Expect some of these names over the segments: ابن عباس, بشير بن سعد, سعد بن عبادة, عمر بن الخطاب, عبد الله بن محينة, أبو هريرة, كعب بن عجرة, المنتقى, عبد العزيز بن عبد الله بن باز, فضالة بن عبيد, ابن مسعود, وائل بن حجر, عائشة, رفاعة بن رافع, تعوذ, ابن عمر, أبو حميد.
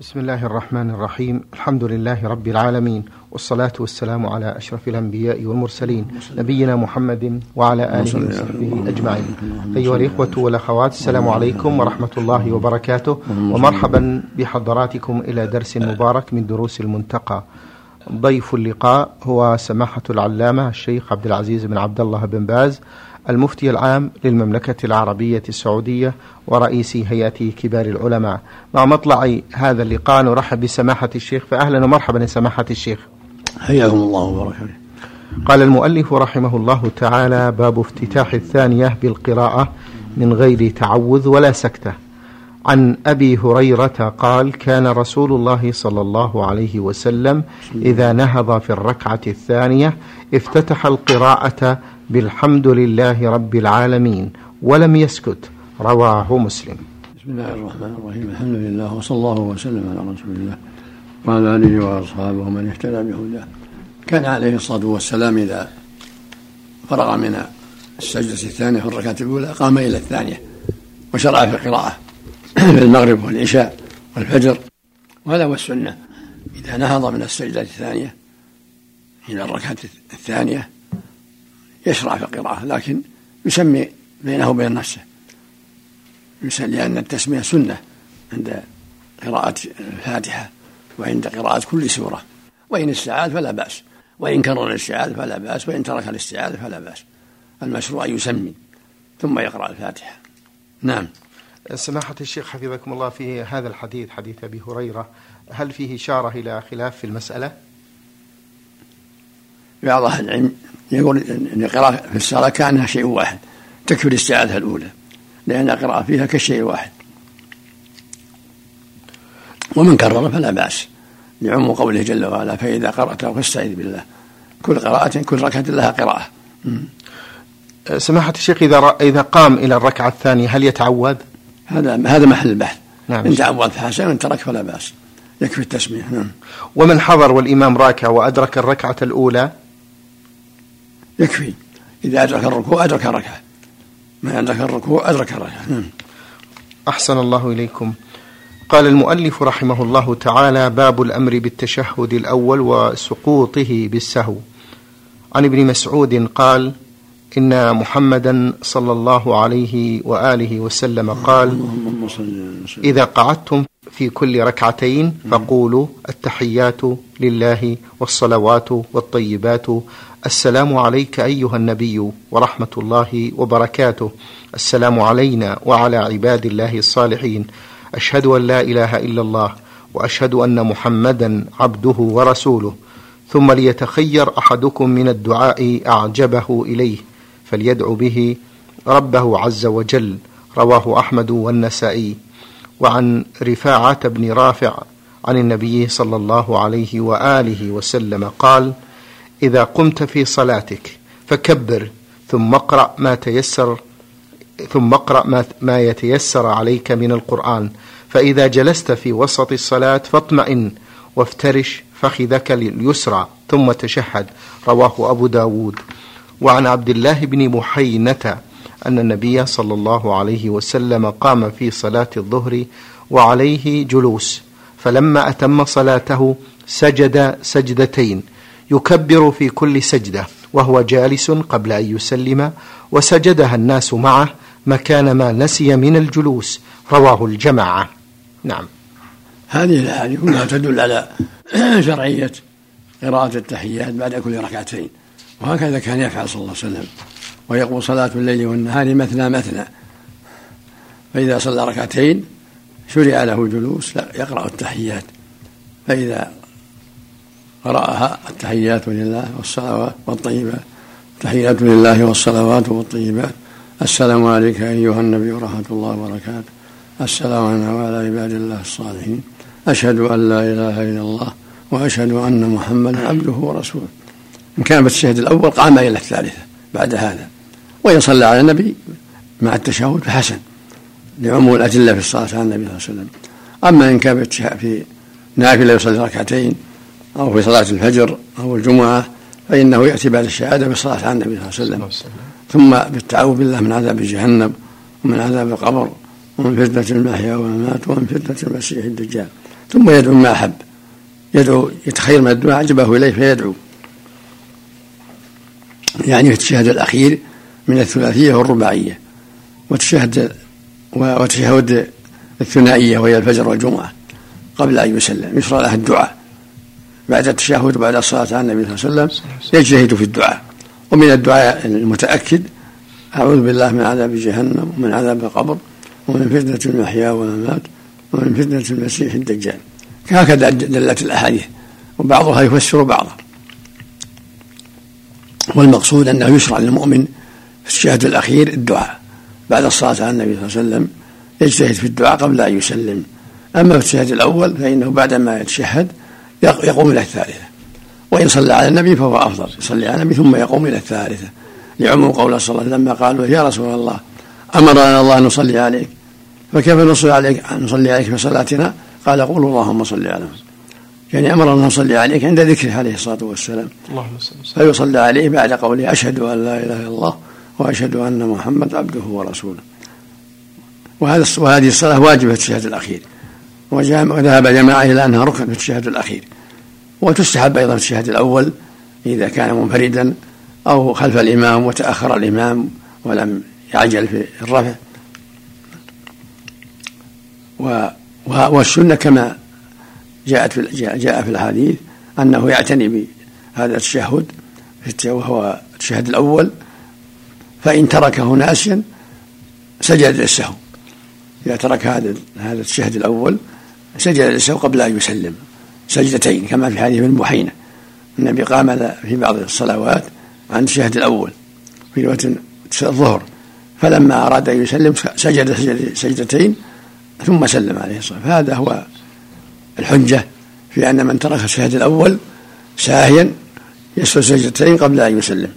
بسم الله الرحمن الرحيم. الحمد لله رب العالمين، والصلاة والسلام على أشرف الأنبياء والمرسلين، نبينا محمد وعلى آله وصحبه أجمعين. أيها الإخوة والأخوات، السلام عليكم ورحمة الله وبركاته، ومرحبا بحضراتكم إلى درس مبارك من دروس المنتقى. ضيف اللقاء هو سماحة العلامة الشيخ عبد العزيز بن عبد الله بن باز، المفتي العام للمملكة العربية السعودية ورئيس هيئة كبار العلماء. مع مطلع هذا اللقاء نرحب بسماحة الشيخ، فأهلا ومرحبا سماحة الشيخ، حياكم الله وبارك فيكم. قال المؤلف رحمه الله تعالى: باب افتتاح الثانية بالقراءة من غير تعوذ ولا سكتة. عن أبي هريرة قال: كان رسول الله صلى الله عليه وسلم إذا نهض في الركعة الثانية افتتح القراءة بالحمد لله رب العالمين ولم يسكت، رواه مسلم. بسم الله الرحمن الرحيم، الحمد لله وصلى الله وسلم على رسول الله وعلى آله وأصحابه من اهتدى بهداه. كان عليه الصلاة والسلام إذا فرغ من السجدة الثانية في الركعة الأولى قام إلى الثانية وشرع في القراءة في المغرب والعشاء والفجر. وهذا هو السنة، إذا نهض من السجدة الثانية إلى الركعة الثانية يشرع في القراءة، لكن يسمي بينه وبين نفسه، لأن التسمية سنة عند قراءة الفاتحة وعند قراءة كل سورة. وإن استعاذ فلا بأس، وإن كرر الاستعاذ فلا بأس، وإن ترك الاستعاذ فلا بأس. المشروع يسمي ثم يقرأ الفاتحة. نعم. سماحة الشيخ حفظكم الله، في هذا الحديث حديث أبي هريرة هل فيه إشارة إلى خلاف في المسألة؟ بعض أهل العلم يقول أن القراءة في الصلاة كأنها شيء واحد، تكفي الاستعاذة الأولى لأن القراءة فيها كالشيء واحد، ومن كرر فلا بأس لعم قوله جل وعلا: فإذا قرأته فاستعذ بالله. كل قراءة كل ركعة لها قراءة. سماحة الشيخ إذا قام إلى الركعة الثانية هل يتعوذ؟ هذا محل البحث. نعم. إن تعوذ فحسن، وإن ترك فلا بأس، يكفي التسمية. نعم. ومن حضر والإمام راكع وأدرك الركعة الأولى يكفي، إذا أدرك الركوع أدرك الركعة، ما أدرك الركوع أدرك الركعة. أحسن الله إليكم. قال المؤلف رحمه الله تعالى: باب الأمر بالتشهد الأول وسقوطه بالسهو. عن ابن مسعود قال: إن محمدا صلى الله عليه وآله وسلم قال: إذا قعدتم في كل ركعتين فقولوا: التحيات لله والصلوات والطيبات، السلام عليك أيها النبي ورحمة الله وبركاته، السلام علينا وعلى عباد الله الصالحين، أشهد أن لا إله إلا الله وأشهد أن محمدا عبده ورسوله، ثم ليتخير أحدكم من الدعاء أعجبه إليه فليدعو به ربه عز وجل، رواه أحمد والنسائي. وعن رفاعة بن رافع عن النبي صلى الله عليه وآله وسلم قال: إذا قمت في صلاتك فكبر، ثم اقرأ ما يتيسر عليك من القرآن، فإذا جلست في وسط الصلاة فاطمئن وافترش فخذك اليسرى ثم تشهد، رواه أبو داود. وعن عبد الله بن محينة أن النبي صلى الله عليه وسلم قام في صلاة الظهر وعليه جلوس، فلما أتم صلاته سجد سجدتين يكبر في كل سجدة وهو جالس قبل أن يسلم، وسجدها الناس معه مكان ما نسي من الجلوس، رواه الجماعة. نعم. هذه الآية كلها تدل على شرعية قراءة التحيات بعد كل ركعتين، وهكذا كان يفعل صلى الله عليه وسلم، ويقوم صلاة الليل والنهار مثنى مثنى، فإذا صلى ركعتين شرع له جلوس يقرأ التحيات، فإذا قرأها: التحيات لله والصلوات والطيبات، التحيات لله والصلوات والطيبات، السلام عليك أيها النبي ورحمة الله وبركاته، السلام علينا وعلى عباد الله الصالحين، أشهد أن لا إله إلا الله وأشهد أن محمدا عبده ورسوله. إن كان بالتشهد الأول قام إلى الثالثة بعد هذا، وإن صلى على النبي مع التشهد فحسن لعموم الأدلة في الصلاة على النبي صلى الله عليه وسلم. أما إن كان في نافلة يصلي ركعتين أو في صلاة الفجر أو الجمعة فإنه يأتي بعد الشهادة بالصلاة على النبي صلى الله عليه وسلم، ثم بالتعوذ بالله من عذاب جهنم ومن عذاب القبر ومن فتنة المحيا والممات ومن فتنة المسيح الدجال، ثم يدعو ما أحب، يدعو يتخير ما الدعاء عجبه إليه فيدعو، يعني في التشهد الأخير من الثلاثية والرباعية وتشهد الثنائية وهي الفجر والجمعة قبل أن يسلم، يشرع له الدعاء بعد التشهد وبعد الصلاة على النبي صلى الله عليه وسلم، يجتهد في الدعاء. ومن الدعاء المتأكد: أعوذ بالله من عذاب جهنم ومن عذاب القبر ومن فتنة المحيا والممات ومن فتنة المسيح الدجال. هكذا دلت الأحاديث وبعضها يفسر بعضها. والمقصود أنه يشرع للمؤمن في الشهادة الأخير الدعاء بعد الصلاة على النبي صلى الله عليه وسلم، يجتهد في الدعاء قبل أن يسلم. أما في الشهادة الأول فإنه بعدما يتشهد يقوم إلى الثالثة، وإن صلى على النبي فهو أفضل، يصلي على النبي ثم يقوم إلى الثالثة، لعموم قول صلى الله عليه وسلم لما قالوا: يا رسول الله أمرنا الله أن نصلي عليك، فكيف نصلي عليك في صلاتنا؟ قال: قولوا اللهم صل على محمد. يعني أمرنا أن نصلي عليك عند ذكره عليه الصلاة والسلام، فيصلى عليه بعد قوله: أشهد أن لا إله إلا الله وأشهد أن محمد عبده ورسوله. وهذه الصلاة واجبة في الشهادة الأخير، وذهب جماعة إلى أنها ركن في الشهادة الأخير، وتستحب أيضا في الشهادة الأول إذا كان منفردا أو خلف الإمام وتأخر الإمام ولم يعجل في الرفع. والسنة كما جاء في الحديث أنه يعتني بهذا التشهد وهو التشهد الأول، فإن تركه ناسيا سجد للسهو، إذا ترك هذا التشهد الأول سجد للسهو قبل أن يسلم سجدتين، كما في حديث المحينة النبي قام في بعض الصلوات عن التشهد الأول في وقت الظهر، فلما أراد أن يسلم سجد سجدتين ثم سلم عليه الصلاة. فهذا هو الحجة في أن من ترك الشهادة الأول ساهيا يسجد سجدتين قبل أن يسلم،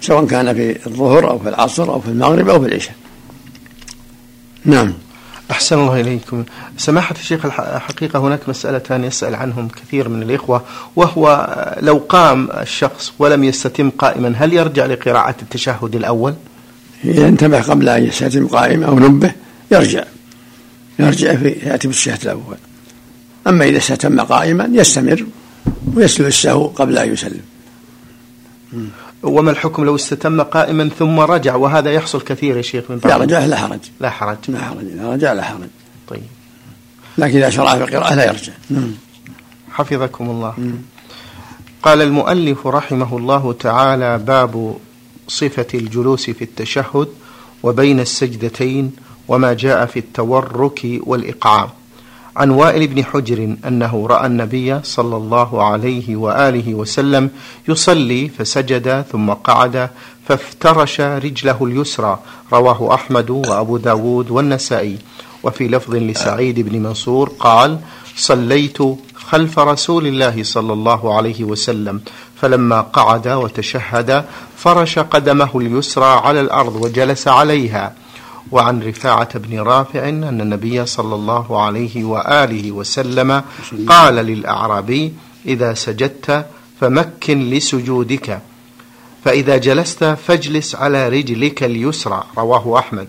سواء كان في الظهر أو في العصر أو في المغرب أو في العشاء. نعم. أحسن الله إليكم سماحة الشيخ. الحقيقة هناك مسألتان يسأل عنهم كثير من الإخوة، وهو: لو قام الشخص ولم يستتم قائما هل يرجع لقراءة التشهد الأول؟ إذا انتبه قبل أن يستتم قائما أو نبه يرجع يأتي بالتشهد الأول. أما إذا استتم قائما يستمر ويسلو السهو قبل أن يسلم. وما الحكم لو استتم قائما ثم رجع؟ وهذا يحصل كثير يا شيخ. من رجع لا حرج. طيب، لكن إذا شرع في القراءة لا يرجع. حفظكم الله. قال المؤلف رحمه الله تعالى: باب صفة الجلوس في التشهد وبين السجدتين وما جاء في التورك والإقعام. عن وائل بن حجر أنه رأى النبي صلى الله عليه وآله وسلم يصلي فسجد ثم قعد فافترش رجله اليسرى. رواه أحمد وأبو داود والنسائي. وفي لفظ لسعيد بن منصور قال: صليت خلف رسول الله صلى الله عليه وسلم، فلما قعد وتشهد فرش قدمه اليسرى على الأرض وجلس عليها. وعن رفاعة بن رافع أن النبي صلى الله عليه وآله وسلم قال للأعرابي: إذا سجدت فمكن لسجودك، فإذا جلست فاجلس على رجلك اليسرى. رواه أحمد.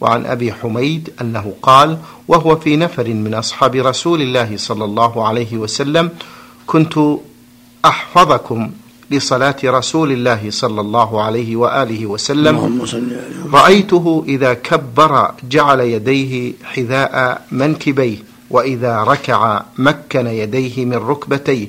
وعن أبي حميد أنه قال وهو في نفر من أصحاب رسول الله صلى الله عليه وسلم: كنت أحفظكم لصلاة رسول الله صلى الله عليه وآله وسلم، رأيته إذا كبر جعل يديه حذاء منكبيه، وإذا ركع مكن يديه من ركبتيه،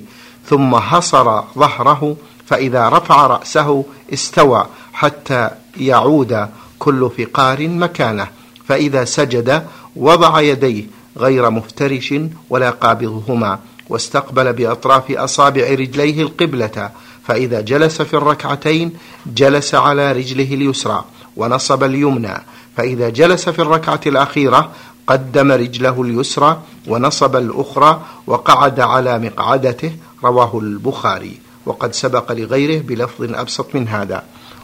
ثم حصر ظهره، فإذا رفع رأسه استوى حتى يعود كل فقار مكانه، فإذا سجد وضع يديه غير مفترش ولا قابضهما، واستقبل بأطراف أصابع رجليه القبلة، فإذا جلس في الركعتين جلس على رجله اليسرى ونصب اليمنى، فإذا جلس في الركعة الأخيرة قدم رجله اليسرى ونصب الأخرى وقعد على مقعدته. رواه البخاري، وقد سبق لغيره بلفظ أبسط من هذا.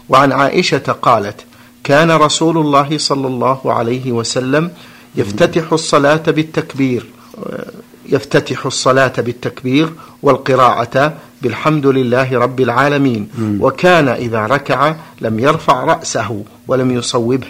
وعن عائشة قالت: كان رسول الله صلى الله عليه وسلم يفتتح الصلاة بالتكبير والقراءة بالحمد لله رب العالمين، وكان إذا ركع لم يرفع رأسه ولم يصوبه،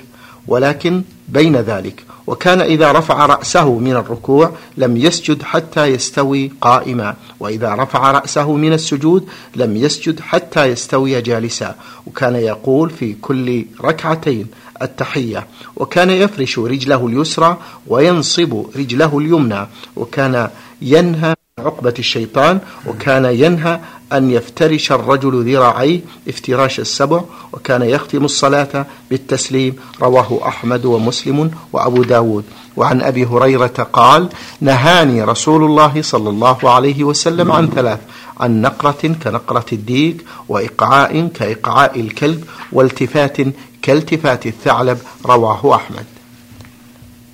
ولكن بين ذلك، وكان إذا رفع رأسه من الركوع لم يسجد حتى يستوي قائما، وإذا رفع رأسه من السجود لم يسجد حتى يستوي جالسا، وكان يقول في كل ركعتين التحية، وكان يفرش رجله اليسرى وينصب رجله اليمنى، وكان ينهى عقبة الشيطان، وكان ينهى أن يفترش الرجل ذراعيه افتراش السبع، وكان يختم الصلاة بالتسليم. رواه أحمد ومسلم وأبو داود. وعن أبي هريرة قال: نهاني رسول الله صلى الله عليه وسلم عن ثلاث: عن نقرة كنقرة الديك، وإقعاء كإقعاء الكلب، والتفات كالتفات الثعلب. رواه أحمد.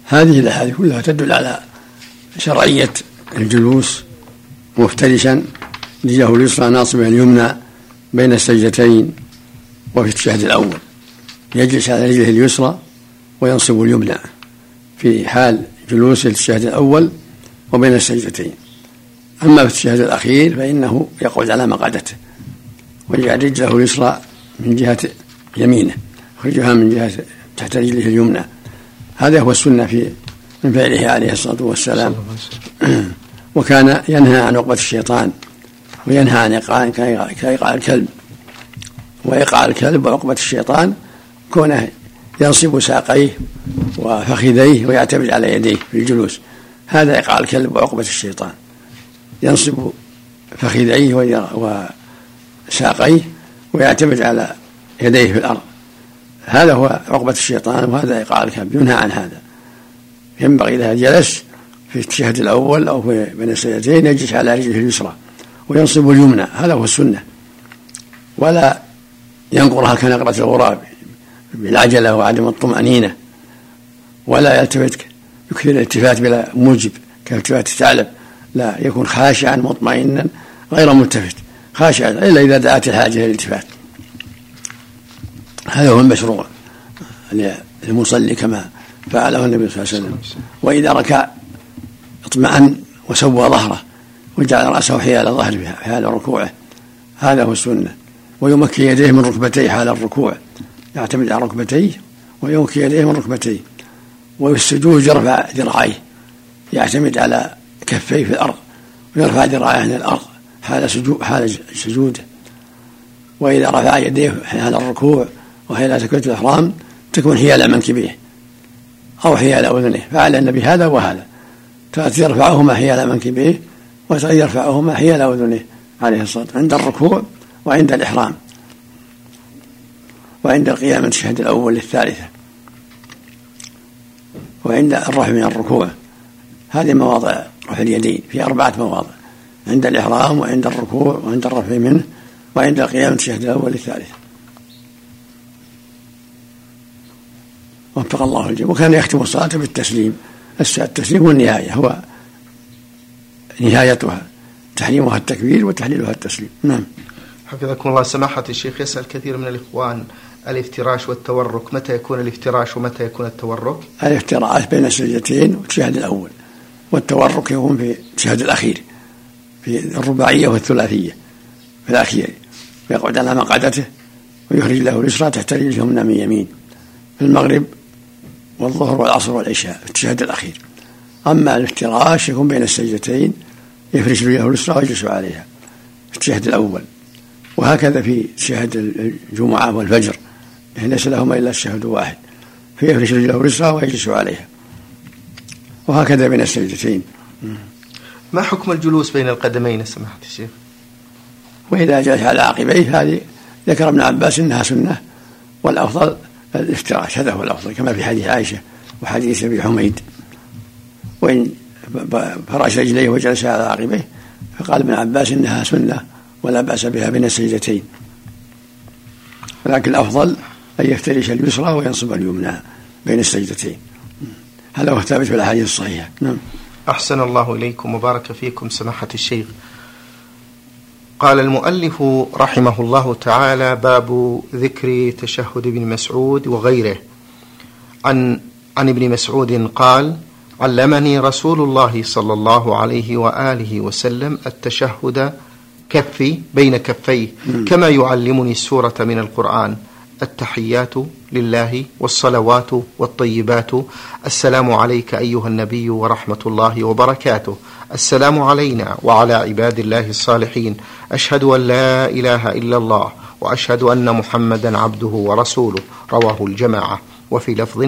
هذه الأحاديث كلها تدل على شرعية الجلوس مفترشا رجله اليسرى ناصبا اليمنى بين السجدتين وفي التشهد الأول، يجلس على رجله اليسرى وينصب اليمنى في حال جلوس التشهد الأول وبين السجدتين. أما في التشهد الأخير فإنه يقعد على مقعدته ويجعل رجله اليسرى من جهة يمينه ويخرجها من جهة تحت رجله اليمنى. هذا هو السنة في من فعله عليه الصلاة والسلام. وكان ينهى عن عقبة الشيطان، وينهى عن إقعاء الكلب، وإقعاء الكلب وعقبة الشيطان كونه ينصب ساقيه وفخذيه ويعتمد على يديه في الجلوس، هذا إقعاء الكلب وعقبة الشيطان، ينصب فخذيه وساقيه ويعتمد على يديه في الأرض، هذا هو عقبة الشيطان وهذا إقعاء الكلب، ينهى عن هذا. ينبغي إذا جلس في التشهد الأول أو في بين السجدتين يجلس على رجله اليسرى وينصب اليمنى، هذا هو السنة، ولا ينقرها كنقرة الغراب بالعجلة وعدم الطمأنينة، ولا يلتفت يكثر الالتفات بلا موجب كالتفات الثعلب، لا يكون خاشعا مطمئنا غير ملتفت، خاشعا إلا إذا دعت الحاجة للالتفات. هذا هو المشروع للمصلي كما فعله النبي صلى الله عليه وسلم. وإذا ركع اطمأن وسوى ظهره وجعل رأسه حيال ظهره حال ركوعه، هذا هو السنة. ويمكن يديه من ركبتيه حال الركوع، يعتمد على ركبتيه ويمكن يديه من ركبتيه. والسجود يرفع ذراعيه، يعتمد على كفيه في الأرض ويرفع ذراعيه من الأرض حال سجوده. وإذا رفع يديه حال الركوع وحال تكبيرة الإحرام تكون حيال منكبيه أو حيال أذنه، فعل النبي هذا وهذا، يرفعهما حيال منكبيه ويرفعهما حيال أذنه عليه الصلاة عند الركوع وعند الإحرام وعند القيام التشهد الأول للثالثة وعند الرفع من الركوع. هذه مواضع رفع اليدين، في 4 مواضع: عند الإحرام وعند الركوع وعند الرفع منه وعند القيام التشهد الأول للثالثة. وفق الله الجميع. وكان يختم الصلاة بالتسليم، التسليم والنهاية هو نهايتها، تحريمها التكبير وتحليلها التسليم. نعم. حفظكم الله سماحة الشيخ، يسأل كثير من الإخوان: الافتراش والتورك، متى يكون الافتراش ومتى يكون التورك؟ الافتراش بين السجدتين والتشهد الأول، والتورك يكون في التشهد الأخير في الرباعية والثلاثية في الأخير، ويقعد على مقعدته ويخرج له اليسرى تحت رجله اليمنى من يمين في المغرب والظهر والعصر والعشاء في التشهد الأخير. أما الافتراش يكون بين السجدتين، يفرش رجله اليسرى ويجلس عليها في التشهد الأول، وهكذا في تشهد الجمعة والفجر ليس لهما إلا التشهد واحد، فيفرش رجله اليسرى ويجلس عليها، وهكذا بين السجدتين. ما حكم الجلوس بين القدمين سماحة الشيخ؟ وإذا جلس على عقبيه، هذه ذكر ابن عباس إنها سنة، والأفضل الافتراش، هذا هو الأفضل كما في حديث عائشة وحديث أبي حميد. وإن فرش رجليه وجلس على عقبيه، فقال ابن عباس إنها سنة ولا بأس بها بين السجدتين، ولكن الأفضل أن يفترش اليسرى وينصب اليمنى بين السجدتين. هذا هو ثابت في الأحاديث الصحيحة. نعم. أحسن الله إليكم وبارك فيكم سماحة الشيخ. قال المؤلف رحمه الله تعالى: باب ذكر تشهد ابن مسعود وغيره. عن ابن مسعود قال: علمني رسول الله صلى الله عليه وآله وسلم التشهد كفي بين كفيه كما يعلمني السورة من القرآن، التحيات لله والصلوات والطيبات، السلام عليك أيها النبي ورحمة الله وبركاته، السلام علينا وعلى عباد الله الصالحين، أشهد أن لا إله إلا الله وأشهد أن محمدا عبده ورسوله، رواه الجماعة. وفي لفظ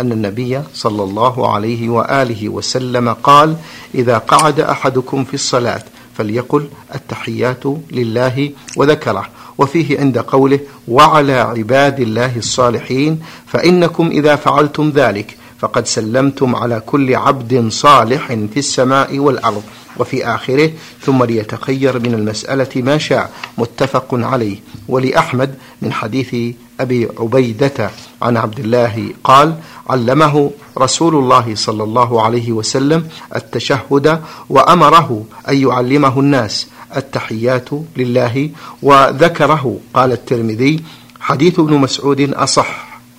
أن النبي صلى الله عليه وآله وسلم قال: إذا قعد أحدكم في الصلاة فليقل التحيات لله وذكره. وفيه عند قوله وعلى عباد الله الصالحين: فإنكم إذا فعلتم ذلك فقد سلمتم على كل عبد صالح في السماء والأرض. وفي آخره: ثم ليتخير من المسألة ما شاء، متفق عليه. ولأحمد من حديث أبي عبيدة عن عبد الله قال: علمه رسول الله صلى الله عليه وسلم التشهد، وأمره أن يعلمه الناس التحيات لله وذكره. قال الترمذي: حديث ابن مسعود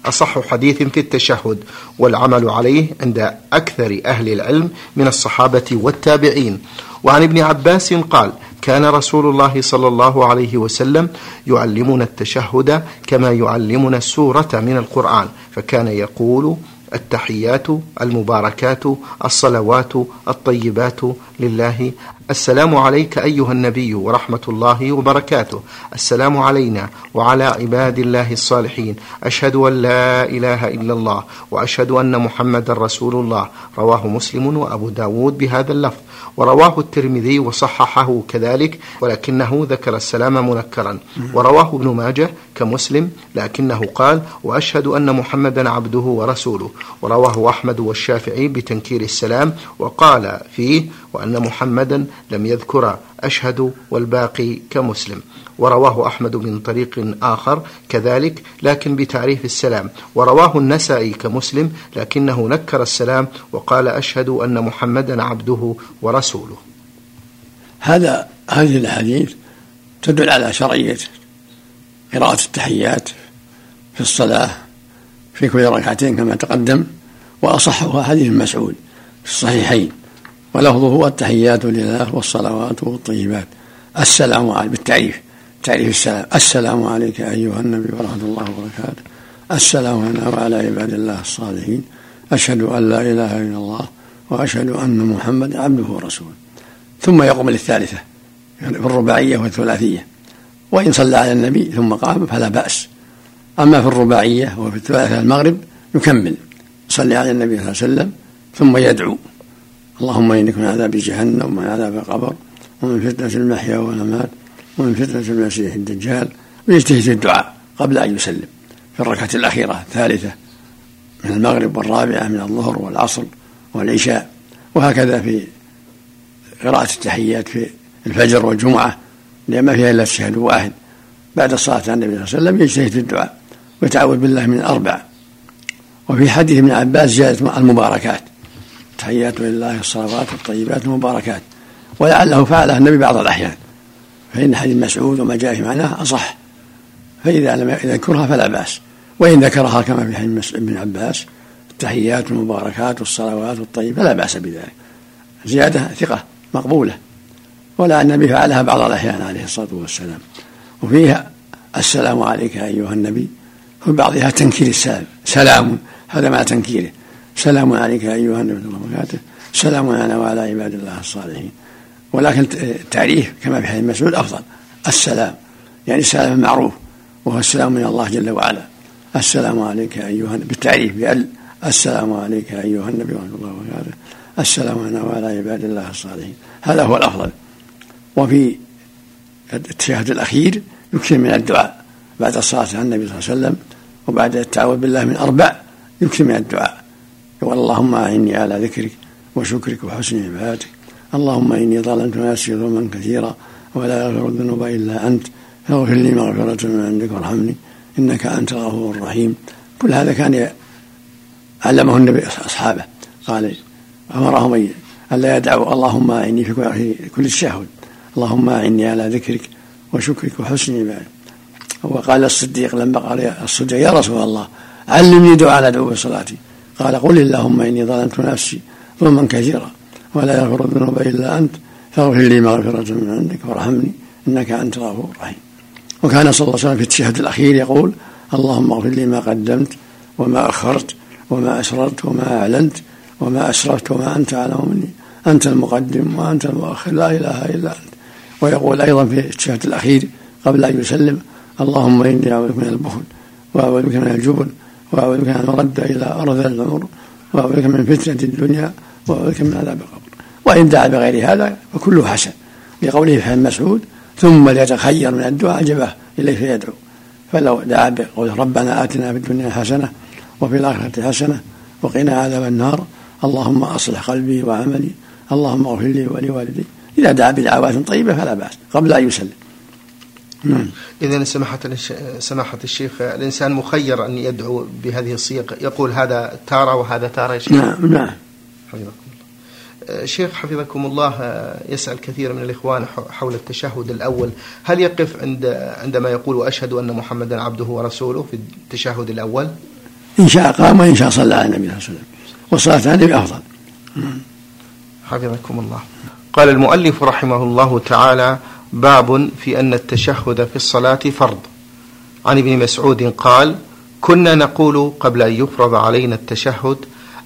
أصح حديث في التشهد، والعمل عليه عند أكثر أهل العلم من الصحابة والتابعين. وعن ابن عباس قال: كان رسول الله صلى الله عليه وسلم يعلمنا التشهد كما يعلمنا السورة من القرآن، فكان يقول: التحيات، المباركات، الصلوات، الطيبات لله، السلام عليك أيها النبي ورحمة الله وبركاته، السلام علينا وعلى عباد الله الصالحين، أشهد أن لا إله إلا الله وأشهد أن محمد رسول الله، رواه مسلم وأبو داود بهذا اللفظ. ورواه الترمذي وصححه كذلك، ولكنه ذكر السلام منكرا. ورواه ابن ماجه كمسلم، لكنه قال: وأشهد أن محمدا عبده ورسوله. ورواه أحمد والشافعي بتنكير السلام، وقال فيه: وأن محمدا لم يذكر أشهد والباقي كمسلم. ورواه أحمد من طريق آخر كذلك، لكن بتعريف السلام. ورواه النسائي كمسلم، لكنه نكر السلام وقال: أشهد أن محمدا عبده ورسوله. هذه الحديث تدل على شرعية قراءة التحيات في الصلاة في كل ركعتين كما تقدم، وأصحها حديث مسعود في الصحيحين، ولفظه هو التحيات لله والصلوات والطيبات، السلام عليك، بالتعريف، تعريف السلام: السلام عليك أيها النبي ورحمة الله وبركاته، السلام لنا وعلى عباد الله الصالحين، أشهد أن لا إله إلا الله وأشهد أن محمد عبده ورسوله. ثم يقوم للثالثة بالرباعية والثلاثية، وإن صلى على النبي ثم قام فلا بأس. أما في الرباعية وفي الثلاثة المغرب يكمل: صلي على النبي صلى الله عليه وسلم، ثم يدعو: اللهم إنك من عذاب جهنم ومن عذاب القبر ومن فتنة المحيا والممات ومن فتنة المسيح الدجال، ويجتهد في الدعاء قبل أن يسلم في الركعة الأخيرة الثالثة من المغرب، والرابعة من الظهر والعصر والعشاء. وهكذا في قراءة التحيات في الفجر والجمعة، لما فيها إلا الشهد واحد. بعد الصلاة على النبي صلى الله عليه وسلم يجتهد في الدعاء ويتعوذ بالله من أربع. وفي حديث ابن عباس جاءت المباركات: تحيات لله، الصلوات والطيبات المباركات. ولعله فعله النبي بعض الأحيان، فإن حديث مسعود وما جاء معناه أصح، فإذا لم يذكرها فلا بأس. وإن ذكرها كما في حديث ابن عباس: التحيات والمباركات والصلوات والطيبات، فلا بأس بذلك، زيادة ثقة مقبولة. ولا النبي فعلها بعض الأحيان عليه الصلاة والسلام. وفيها السلام عليك أيها النبي، وفي بعضها تنكير السلام: سلام، هذا مع تنكيره: سلام عليك أيها النبي وبركاته، سلام علينا وعلى عباد الله الصالحين. ولكن التعريف كما في حديث مسعود أفضل: السلام، يعني السلام معروف، وهو السلام من الله جل وعلا. السلام عليك أيها النبي، بالتعريف بأل: السلام عليك أيها النبي ورحمة الله وبركاته، السلام علينا وعلى عباد الله الصالحين، هذا هو الأفضل. وفي التشهد الأخير يكثر من الدعاء بعد الصلاة على النبي صلى الله عليه وسلم، وبعد التعوذ بالله من أربع يكثر من الدعاء: اللهم إني على ذكرك وشكرك وحسن عبادتك، اللهم إني ظلمت نفسي ظلما كثيرا ولا يغفر الذنوب إلا أنت، فاغفر لي مغفرة من عندك وارحمني إنك أنت الغفور الرحيم. كل هذا كان علمه النبي أصحابه، قال أمرهم ألا يدعوا: اللهم إني في كل الشهود، اللهم إني على ذكرك وشكرك وحسن عبادتك. وقال الصديق لما قال الصديق: يا رسول الله علمني دعاء أدعو صلاتي، قال: قل اللهم إني ظلمت نفسي ظلما كثيرا ولا يغفر الذنوب إلا أنت، فاغفر لي مغفرة من عندك وارحمني إنك أنت الغفور الرحيم. وكان صلى الله عليه وسلم في التشهد الأخير يقول: اللهم اغفر لي ما قدمت وما أخرت وما أسررت وما أعلنت وما أسرفت وما أنت أعلم مني، أنت المقدم وأنت المؤخر، لا إله إلا أنت. ويقول أيضا في الشهادة الأخير قبل أن يسلم: اللهم إني أعوذ بك من البخل، وأعوذ بك من الجبن، وأعوذ بك أن أرد إلى أرض العمر، وأعوذ بك من فتنة الدنيا، وأعوذ بك من عذاب القبر. وإن دعا بغير هذا فكله حسن، لقوله في مسعود: ثم ليتخير من الدعاء جبه إليه فيدعو. فلو دعا بقول ربنا آتنا في الدنيا حسنة وفي الآخرة حسنة وقنا عذاب النار، اللهم أصلح قلبي وعملي، اللهم اغفر لي ولوالدي، إذا دعا بدعوات طيبة فلا بأس قبل أن يسلم. إذن سماحة الشيخ الإنسان مخير أن يدعو بهذه الصيغة، يقول هذا تارة وهذا تارة. نعم. شيخ حفظكم الله، يسأل كثير من الإخوان حول التشهد الأول، هل يقف عندما يقول وأشهد أن محمدا عبده ورسوله في التشهد الأول؟ إن شاء قام وإن شاء صلى على النبي صلى الله عليه وسلم، والصلاة عليه أفضل. حفظكم الله. قال المؤلف رحمه الله تعالى: باب في أن التشهد في الصلاة فرض. عن ابن مسعود قال: كنا نقول قبل أن يفرض علينا التشهد: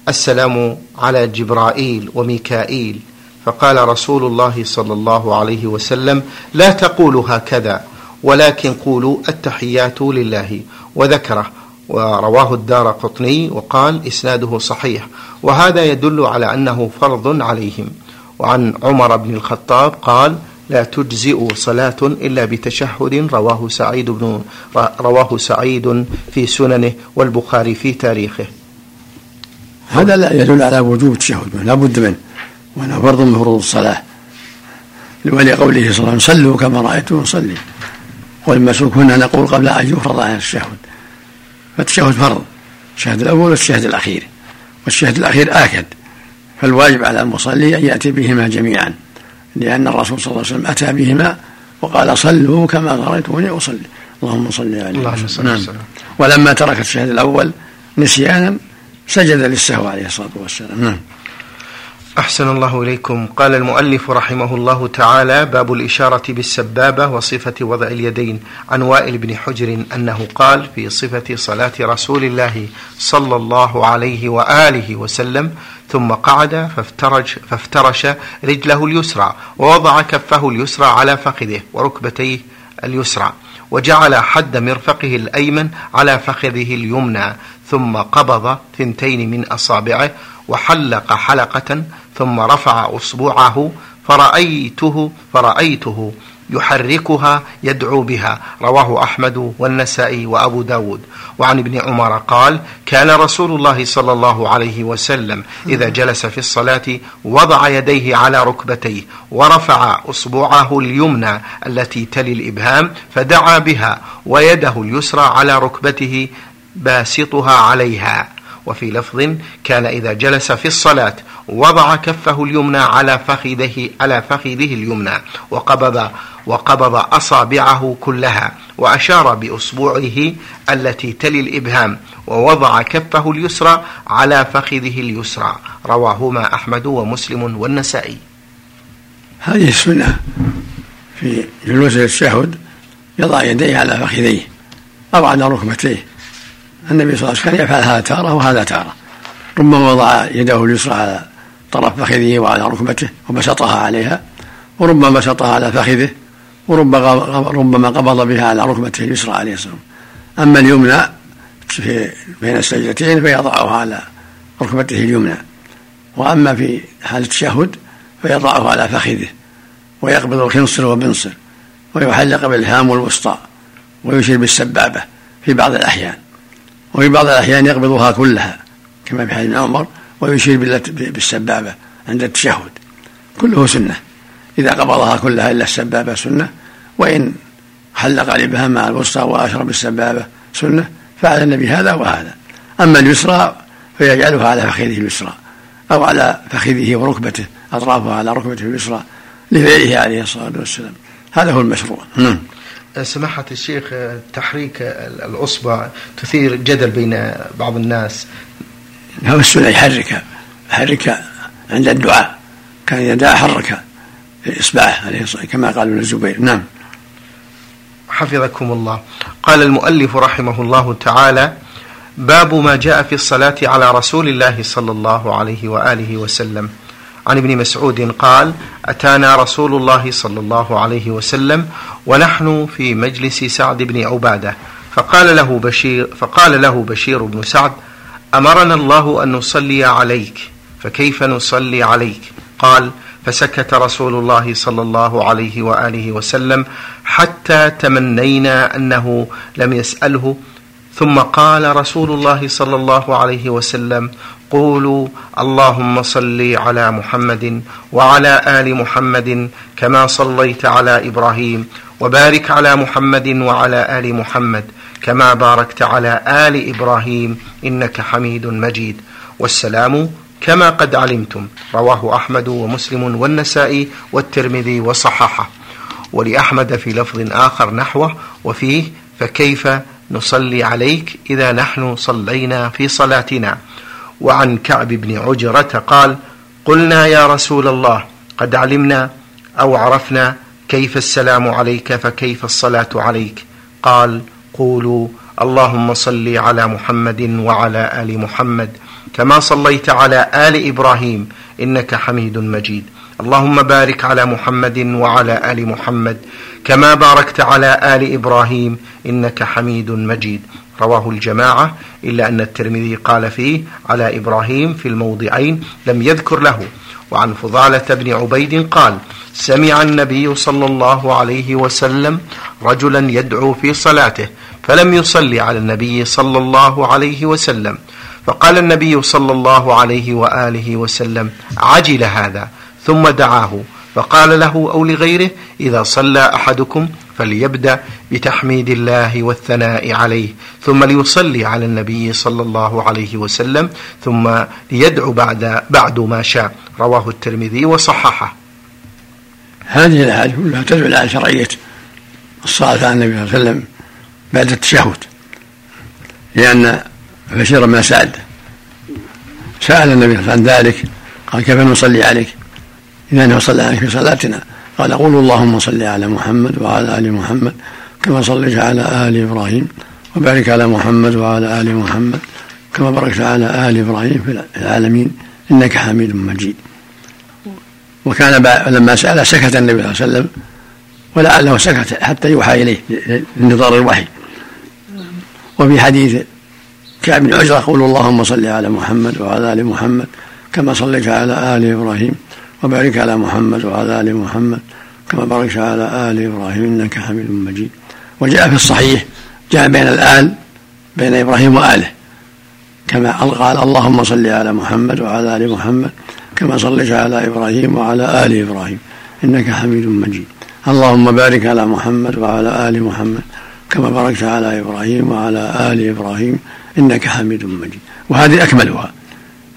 السلام على جبرائيل وميكائيل، فقال رسول الله صلى الله عليه وسلم: لا تقولوا هكذا، ولكن قولوا التحيات لله وذكره. ورواه الدارقطني وقال إسناده صحيح، وهذا يدل على أنه فرض عليهم. وعن عمر بن الخطاب قال: لا تجزئ صلاة إلا بتشهد. رواه سعيد في سننه والبخاري في تاريخه. هذا لا يدل على وجوب التشهد، لا بد منه، وأنه فرض من فروض الصلاة، ولقوله صلى الله عليه وسلم: صلوا كما رأيتم صلي. والمسوك هنا نقول قبل أن يفرض عن التشهد، فالتشهد فرض، الشهد الأول والشهد الأخير، والشهد الأخير آكد، فالواجب على المصلي أن يأتي بهما جميعا، لأن الرسول صلى الله عليه وسلم أتى بهما وقال: صلوا كما رأيتموني أصلي، اللهم صل عليه وسلم. ولما ترك الشهد الأول نسيانا سجد للسهو عليه الصلاة والسلام. أحسن الله إليكم. قال المؤلف رحمه الله تعالى: باب الإشارة بالسبابة وصفة وضع اليدين. عن وائل بن حجر أنه قال في صفة صلاة رسول الله صلى الله عليه وآله وسلم: ثم قعد فافترش رجله اليسرى، ووضع كفه اليسرى على فخذه وركبتيه اليسرى، وجعل حد مرفقه الأيمن على فخذه اليمنى، ثم قبض ثنتين من أصابعه وحلق حلقة، ثم رفع أصبعه فرأيته يحركها يدعو بها. رواه أحمد والنسائي وأبو داود. وعن ابن عمر قال: كان رسول الله صلى الله عليه وسلم إذا جلس في الصلاة وضع يديه على ركبتيه، ورفع أصبعه اليمنى التي تلي الإبهام فدعا بها، ويده اليسرى على ركبته باسطها عليها. وفي لفظ: كان إذا جلس في الصلاة وضع كفه اليمنى على فخذه اليمنى، وقبض أصابعه كلها، وأشار بأصبعه التي تلي الإبهام، ووضع كفه اليسرى على فخذه اليسرى. رواهما أحمد ومسلم والنسائي. هذه السنة في جلوس التشهد، يضع يديه على فخذيه أو على ركبتيه. النبي صلى الله عليه وسلم يفعل هذا تارة وهذا تارة، ربما وضع يده اليسرى على طرف فخذه وعلى ركبته وبسطها عليها، وربما بسطها على فخذه، وربما قبض بها على ركبته اليسرى عليه السلام. أما اليمنى بين السجدتين فيضعها على ركبته اليمنى، وأما في حال التشهد فيضعها على فخذه، ويقبض الخنصر وبنصر، ويحلق بالهام والوسطى، ويشير بالسبابة في بعض الأحيان، وفي بعض الأحيان يقبضها كلها كما في حديث عمر، ويشير بالسبابة عند التشهد. كله سنة، إذا قبضها كلها إلا السبابة سنة، وإن حلق الإبهام مع الوسطى وأشرب السبابة سنة، فعل النبي هذا وهذا. أما اليسرى فيجعلها على فخذه اليسرى أو على فخذه وركبته، أطرافها على ركبته اليسرى لفعله عليه الصلاة والسلام. هذا هو المشروع. سماحة الشيخ، تحريك الأصبع تثير جدل بين بعض الناس. هو السنة يحركها عند الدعاء، كان يدعى حركها إصبعه كما قالوا للزبير. نعم. حفظكم الله. قال المؤلف رحمه الله تعالى: باب ما جاء في الصلاة على رسول الله صلى الله عليه وآله وسلم. عن ابن مسعود قال: أتانا رسول الله صلى الله عليه وسلم ونحن في مجلس سعد بن عبادة، فقال له بشير بن سعد: أمرنا الله أن نصلي عليك، فكيف نصلي عليك؟ قال: فسكت رسول الله صلى الله عليه وآله وسلم حتى تمنينا أنه لم يسأله، ثم قال رسول الله صلى الله عليه وسلم: قولوا اللهم صل على محمد وعلى آل محمد كما صليت على إبراهيم، وبارك على محمد وعلى آل محمد كما باركت على آل إبراهيم إنك حميد مجيد، والسلام كما قد علمتم. رواه أحمد ومسلم والنسائي والترمذي وصححه، ولأحمد في لفظ آخر نحوه، وفيه: فكيف نصلي عليك إذا نحن صلينا في صلاتنا. وعن كعب بن عجرة قال: قلنا يا رسول الله قد علمنا أو عرفنا كيف السلام عليك، فكيف الصلاة عليك؟ قال: قولوا اللهم صل على محمد وعلى آل محمد كما صليت على آل إبراهيم إنك حميد مجيد، اللهم بارك على محمد وعلى آل محمد كما باركت على آل إبراهيم إنك حميد مجيد. رواه الجماعة، إلا أن الترمذي قال فيه على إبراهيم في الموضعين لم يذكر له. وعن فضالة بن عبيد قال: سمع النبي صلى الله عليه وسلم رجلا يدعو في صلاته فلم يصلي على النبي صلى الله عليه وسلم، فقال النبي صلى الله عليه وآله وسلم: عجل هذا، ثم دعاه فقال له أو لغيره: إذا صلى أحدكم فليبدأ بتحميد الله والثناء عليه، ثم ليصلي على النبي صلى الله عليه وسلم، ثم ليدعو بعد ما شاء. رواه الترمذي وصححه. هذه الأحاديث كلها تدل على شرعية الصلاة على النبي صلى الله عليه وسلم بعد التشهد، لأن بشير ما سعد سأل النبي صلى الله عليه وسلم عن ذلك، قال: كيف نصلي عليك إذا نصلي عليك في صلاتنا؟ قال: قول اللهم صل على محمد وعلى آل محمد كما صليت على آل إبراهيم، وبارك على محمد وعلى آل محمد كما باركت على آل إبراهيم في العالمين إنك حميد مجيد. وكان لما سأل سكت النبي صلى الله عليه وسلم، ولعله سكت حتى يوحى إليه لانتظار الوحي. وفي حديث كعب بن عجرة: قول اللهم صل على محمد وعلى آل محمد كما صليت على آل إبراهيم، وبارك على محمد وعلى آل محمد كما باركت على آل إبراهيم إنك حميد مجيد. وجاء في الصحيح جاء بين الآل بين إبراهيم وآله، كما قال: اللهم صل على محمد وعلى آل محمد كما صليت على إبراهيم وعلى آل إبراهيم إنك حميد مجيد، اللهم بارك على محمد وعلى آل محمد كما باركت على إبراهيم وعلى آل إبراهيم إنك حميد مجيد. وهذه أكملها،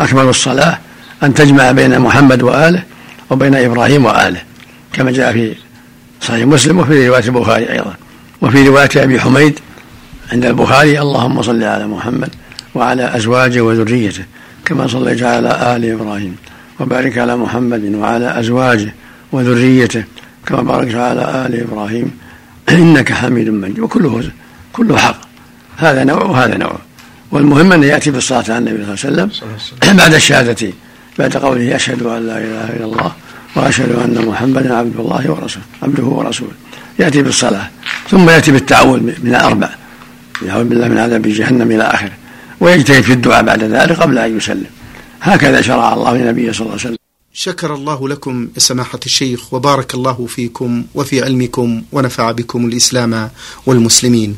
أكمل الصلاة أن تجمع بين محمد وآله وبين إبراهيم وآله، كما جاء في صحيح مسلم وفي رواية البخاري أيضا. وفي رواية أبي حميد عند البخاري: اللهم صل على محمد وعلى أزواجه وذريته كما صليت على آل إبراهيم، وبارك على محمد وعلى أزواجه وذريته كما باركت على آل إبراهيم إنك حميد مجيد. وكله حق، هذا نوع وهذا نوع. والمهم أن يأتي بالصلاة على النبي صلى الله عليه وسلم بعد الشهادتين، بعد قوله: أشهد أن لا إله إلا الله وأشهد أن محمدا عبده ورسوله، يأتي بالصلاة، ثم يأتي بالتعوذ من الأربع، يعوذ بالله من عذاب جهنم إلى آخره، ويجتهد في الدعاء بعد ذلك قبل أن يسلم. هكذا شرع الله لنبيه صلى الله عليه وسلم. شكر الله لكم يا سماحة الشيخ، وبارك الله فيكم وفي علمكم، ونفع بكم الإسلام والمسلمين.